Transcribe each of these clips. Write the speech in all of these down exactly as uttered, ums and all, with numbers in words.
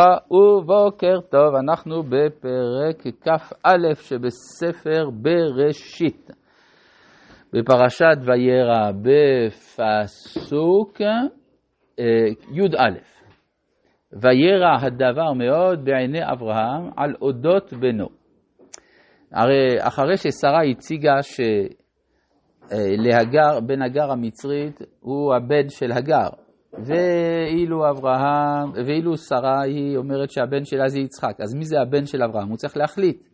וברכה ובוקר טוב. אנחנו בפרק כף א' שבספר בראשית, בפרשת וירא, בפסוק י' א'. וירא הדבר מאוד בעיני אברהם על אודות בנו. הרי אחרי ששרה הציגה ש להגר, בן הגר המצרית הוא הבן של הגר, ואילו אברהם, ואילו שרה היא אומרת שהבן שלה זה יצחק, אז מי זה הבן של אברהם? הוא צריך להחליט.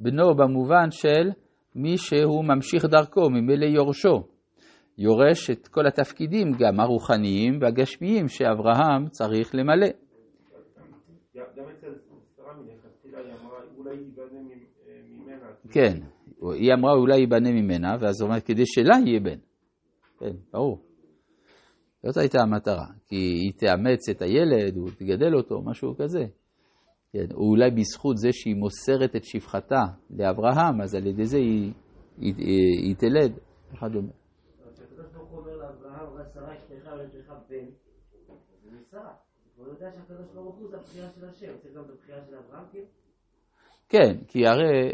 בנו במובן של מי שהוא ממשיך דרכו, ממילא יורשו. יורש את כל התפקידים, גם הרוחניים והגשמיים, שאברהם צריך למלא. גם אצל שרה מלכתחילה היא אמרה אולי ייבנה ממנה. כן, היא אמרה אולי ייבנה ממנה, ואז אומרת כדי שלה יהיה בן. כן, ברור. זאת הייתה המטרה, כי היא תאמץ את הילד, הוא תגדל אותו, משהו כזה. כן, אולי בזכות זה שהיא מוסרת את שפחתה לאברהם, אז על ידי זה היא, היא, היא, היא תלד, אחד אומר. כשקדוש ברוך הוא אומר לאברהם, ושרה אשתך ולתך בן, זה שרה. הוא יודע שהקדוש ברוך הוא זה הבחירה של השם, זה גם הבחירה של אברהם, כן? כן, כי הרי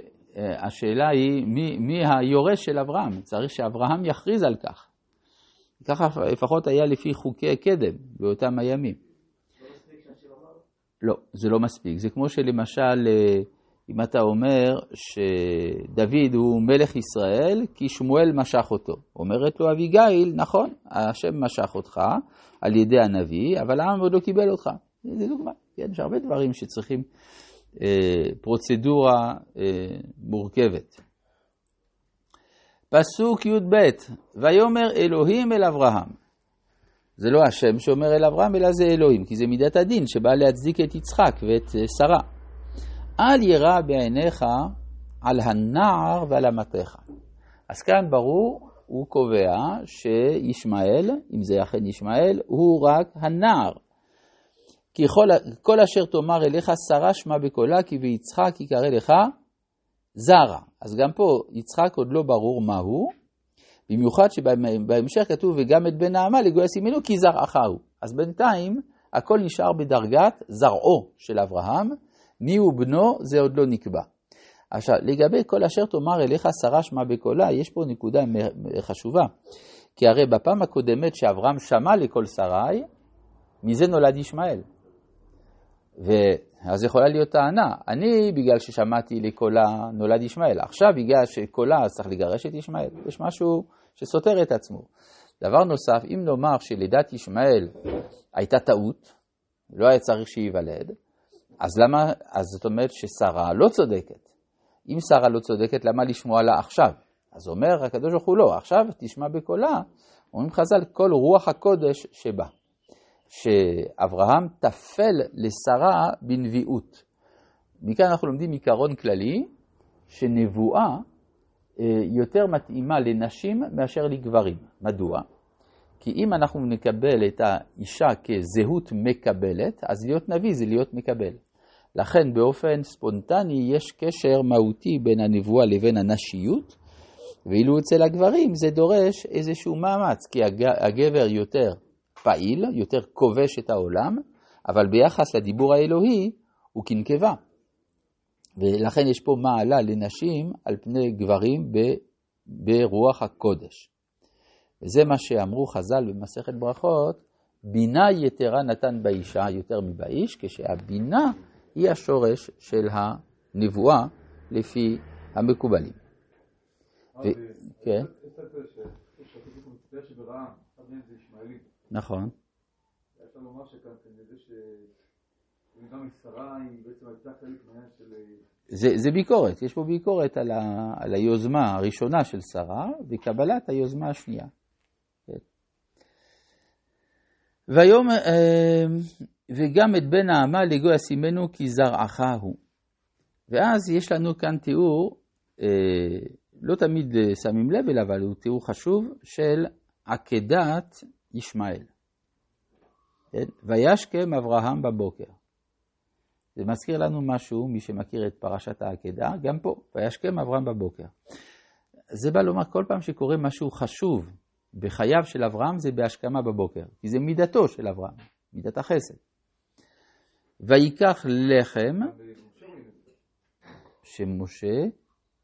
השאלה היא מי, מי היורש של אברהם, צריך שאברהם יכריז על כך. ככה לפחות היה לפי חוקי הקדם באותם הימים. לא מספיק שהשם אמר? לא, זה לא מספיק. זה כמו שלמשל, אם אתה אומר שדוד הוא מלך ישראל, כי שמואל משך אותו. אומרת לו אביגיל, נכון, השם משך אותך על ידי הנביא, אבל העם עוד לא קיבל אותך. זה דוגמה. יש הרבה דברים שצריכים אה, פרוצדורה אה, מורכבת. פסוק י' ב', ויאמר אלוהים אל אברהם. זה לא השם שאומר אל אברהם, אלא זה אלוהים, כי זה מידת הדין שבא להצדיק את יצחק ואת שרה. אל ירא בעיניך על הנער ועל אמתך. אז כאן ברור, הוא קובע שישמעאל, אם זה אכן ישמעאל, הוא רק הנער. כי כל, כל אשר תאמר אליך שרה שמה בקולה, כי ויצחק יקרא לך זרה. אז גם פה יצחק עוד לא ברור מהו, במיוחד שבהמשך כתוב וגם את בן העמה לגויס ימינו כי זרעהו. אז בינתיים הכל נשאר בדרגת זרעו של אברהם, מי הוא בנו זה עוד לא נקבע. עכשיו לגבי כל אשר תאמר אליך שרה שמה בקולה, יש פה נקודה חשובה, כי הרי בפעם הקודמת שאברהם שמע לקול שרי, מזה נולד ישמעאל. ו... אז יכולה להיות טענה, אני בגלל ששמעתי לקולה נולד ישמעאל, עכשיו בגלל שקולה אז צריך לגרש את ישמעאל, יש משהו שסותר את עצמו. דבר נוסף, אם נאמר שלידת ישמעאל הייתה טעות, לא היה צריך שיוולד, אז למה, אז זאת אומרת ששרה לא צודקת. אם שרה לא צודקת, למה לשמוע לה עכשיו? אז אומר הקדוש ברוך הוא לא, עכשיו תשמע בקולה, אומרים חז"ל, כל רוח הקודש שבא. שאברהם תפל לשרה בנביאות. מכאן אנחנו לומדים עיקרון כללי, שנבואה יותר מתאימה לנשים מאשר לגברים. מדוע? כי אם אנחנו נקבל את האישה כזהות מקבלת, אז להיות נביא זה להיות מקבל. לכן באופן ספונטני יש קשר מהותי בין הנבואה לבין הנשיות, ואילו אצל הגברים זה דורש איזשהו מאמץ, כי הגבר יותר פעיל, יותר כובש את העולם, אבל ביחס לדיבור האלוהי הוא כנקבה. ולכן יש פה מעלה לנשים על פני גברים ב, ברוח הקודש. וזה מה שאמרו חז"ל במסכת ברכות, בינה יתרה נתן באישה יותר מבאיש, כשהבינה היא השורש של הנבואה לפי המקובלים. ו... כן. נכון. אתה לומר שכאן, אני יודע שמידה משרה היא בעצם הייתה חלק מהן של... זה, זה ביקורת, יש פה ביקורת על, ה... על היוזמה הראשונה של שרה וקבלת היוזמה השנייה. כן. והיום, וגם את בן העמה לגויס ימינו כי זרעך הוא. ואז יש לנו כאן תיאור, לא תמיד שמים לב אליו, אבל הוא תיאור חשוב של עקדת ישמעאל. וישכם אברהם בבוקר. זה מזכיר לנו משהו, מי שמכיר את פרשת העקדה, גם פה, וישכם אברהם בבוקר. זה בא לומר, כל פעם שקורה משהו חשוב בחייו של אברהם, זה בהשכמה בבוקר, כי זה מידתו של אברהם, מידת החסד. ויקח לחם שמשה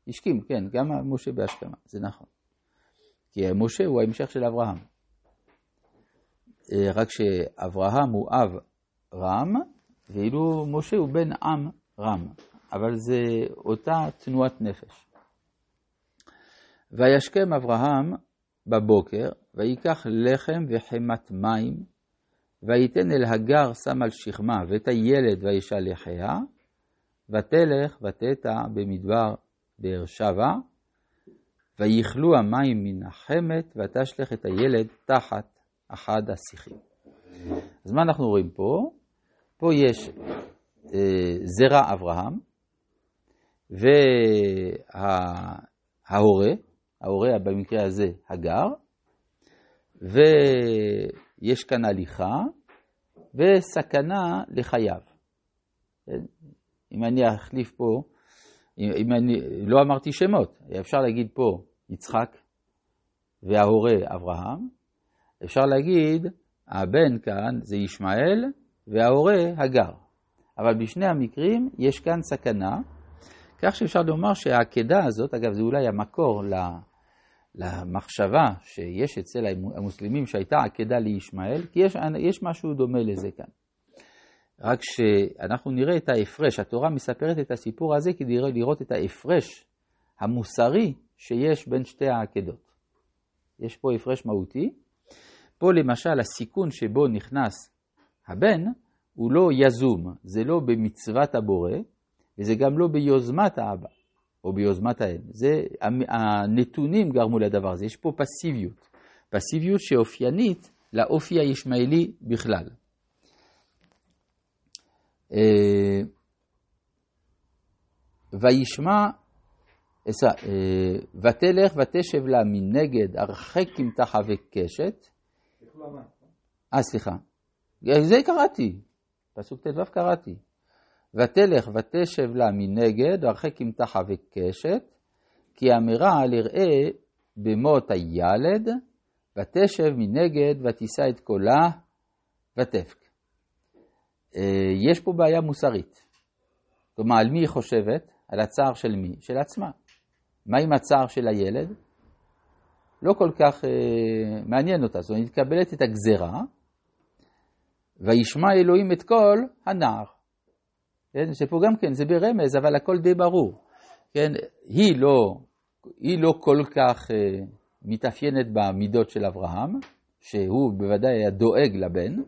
השכים, כן, גם משה בהשכמה, זה נכון. כי משה הוא ההמשך של אברהם. רק שאברהם הוא אב רם, ואילו משה הוא בן עם רם. אבל זה אותה תנועת נפש. וישכם אברהם בבוקר, ויקח לחם וחמת מים, ויתן אל הגר שם על שכמה, ואת הילד וישלחיה, ותלך ותטע במדבר באר שבע, ויכלו המים מן החמת, ותשלח את הילד תחת אחד השיחים. אז מה אנחנו רואים פה? פה יש אה, זרע אברהם, וההורה, ההורה במקרה הזה הגר, ויש כאן הליכה, וסכנה לחייו. אם אני אחליף פה, אם אני, לא אמרתי שמות, אפשר להגיד פה יצחק וההורה אברהם, אפשר להגיד הבן כאן זה ישמעאל וההורה הגר. אבל בשני המקרים יש כאן סכנה, כך שאפשר לומר שהעקדה הזאת, אגב זה אולי המקור למחשבה שיש אצל המוסלמים שהייתה עקדה לישמעאל, כי יש, יש משהו דומה לזה כאן. רק שאנחנו נראה את ההפרש, התורה מספרת את הסיפור הזה כדי לראות את ההפרש המוסרי שיש בין שתי העקדות. יש פה הפרש מהותי, פה למשל הסיכון שבו נכנס הבן הוא לא יזום, זה לא במצוות הבורא, וזה גם לא ביוזמת האבא, או ביוזמת האם. זה, הנתונים גרמו לדבר הזה, יש פה פסיביות, פסיביות שאופיינית לאופי הישמעאלי בכלל. וישמע, ותלך ותשב לה מנגד, הרחק אם תחווה קשת. אה, סליחה. זה קראתי, פסוק תדבב קראתי. ותלך ותשב לה מנגד, הרחק אם תחווה קשת, כי אמירה לראה במות הילד, ותשב מנגד ותישא את קולה ותפק. יש פה בעיה מוסרית. כלומר, על מי היא חושבת? על הצער של מי? של עצמה. מה עם הצער של הילד? לא כל כך אה, מעניין אותה. זו נתקבלת את הגזרה, וישמע אלוהים את כל הנער. כן? שפה גם כן, זה ברמז, אבל הכל די ברור. כן? היא, לא, היא לא כל כך אה, מתאפיינת במידות של אברהם, שהוא בוודאי היה דואג לבן,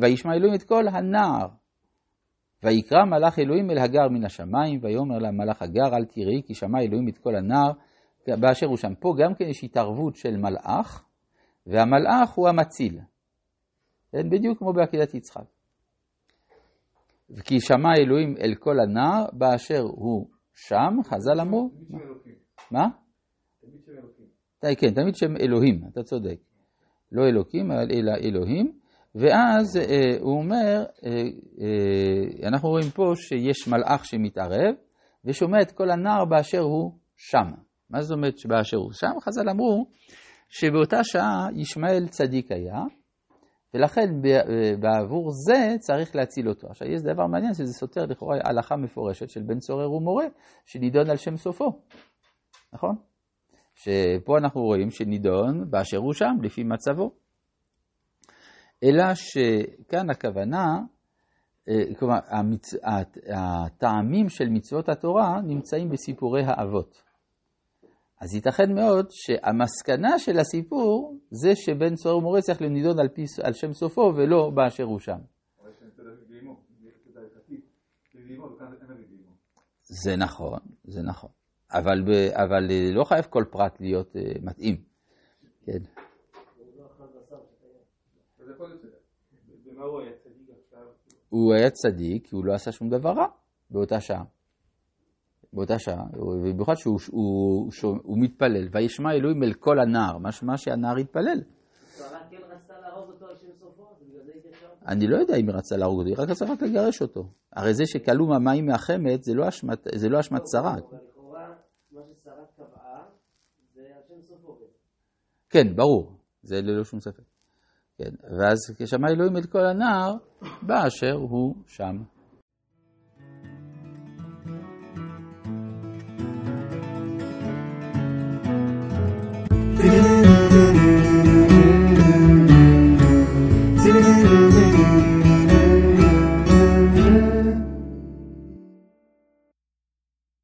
וישמע אלוהים את כל הנער, ויקרא מלאך אלוהים אל הגר מן השמיים, ויאמר לה מלאך הגר, אל תראי כי שמע אלוהים את כל הנער, באשר הוא שם. פה גם כן יש התערבות של מלאך, והמלאך הוא המציל, בדיוק כמו בעקדת יצחק. כי שמע אלוהים אל כל הנער, באשר הוא שם, חז"ל אמרו, מה? תמיד שם אלוהים. כן, תמיד שם אלוהים, אתה צודק. לא אלוקים, אלא אלוהים. ואז אה, הוא אומר, אה, אה, אנחנו רואים פה שיש מלאך שמתערב, ושומע את כל הנער באשר הוא שם. מה זאת אומרת שבאשר הוא שם? חז"ל אמרו שבאותה שעה ישמעאל צדיק היה, ולכן בעבור זה צריך להציל אותו. עכשיו יש דבר מעניין שזה סותר לכאורה הלכה מפורשת של בן צורר ומורה, שנידון על שם סופו, נכון? שפה אנחנו רואים שנידון באשר הוא שם, לפי מצבו. אלא שכאן הכוונה, כלומר, הטעמים של מצוות התורה נמצאים בסיפורי האבות. אז ייתכן מאוד שהמסקנה של הסיפור זה שבן צורר ומורה צריך לנידון על, פי, על שם סופו ולא באשר הוא שם. זה נכון, זה נכון. אבל, אבל לא חייב כל פרט להיות מתאים. כן. הוא היה צדיק, הוא לא עשה שום דבר רע באותה שעה. באותה שעה, ובמיוחד שהוא מתפלל, וישמע אלוהים אל כל הנער, מה שהנער התפלל. אני לא יודע אם היא רצה להרוג אותו, היא רק רצה רק לגרש אותו. הרי זה שכלום המים מהחמת, זה לא אשמת שרה. כן, ברור, זה ללא שום ספק. כן, ואז כשמע אלוהים את כל הנער, באשר הוא שם.